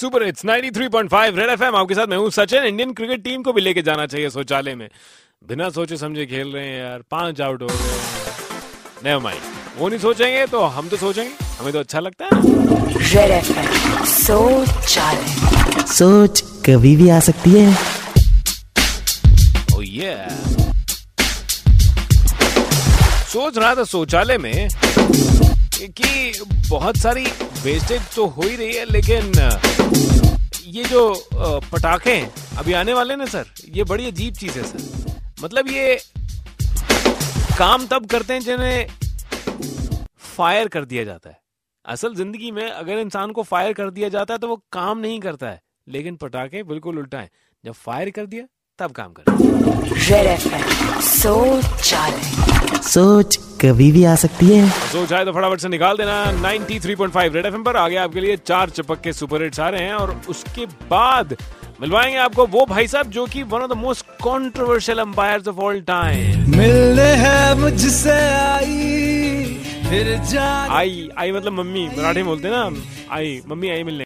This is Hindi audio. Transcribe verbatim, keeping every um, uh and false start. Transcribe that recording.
Super hits ninety three point five red FM आपके साथ मैं हूं सचिन। इंडियन क्रिकेट टीम को भी लेके जाना चाहिए शौचालय में। बिना सोचे समझे खेल रहे हैं यार, पांच आउट हो गए। नेवर माइंड, वो नहीं सोचेंगे तो हम तो सोचेंगे, हमें तो अच्छा लगता है। रेड एफएम शौचालय, सोच कभी भी आ सकती है। ओह ये सोच रहा था शौचालय में कि बहुत सारी वेस्टेज तो हो ही रही है, लेकिन ये जो पटाखे हैं अभी आने वाले ना सर, ये बड़ी अजीब चीज है सर। मतलब ये काम तब करते हैं जिन्हें फायर कर दिया जाता है। असल जिंदगी में अगर इंसान को फायर कर दिया जाता है तो वो काम नहीं करता है, लेकिन पटाखे बिल्कुल उल्टा है, जब फायर कर दिया तब काम करता। सोच कभी भी आ सकती है। सोच आए तो फटाफट से निकाल देना। Ninety three point five red FM पर आगे आपके लिए चार चपक के सुपर हिट्स आ रहे हैं, और उसके बाद मिलवाएंगे आपको वो भाई साहब जो कि one of the most controversial umpires of all time. मिलने हैं मुझसे आई आई आई मतलब मम्मी, मराठी में बोलते हैं ना, आई मम्मी आई मिलने।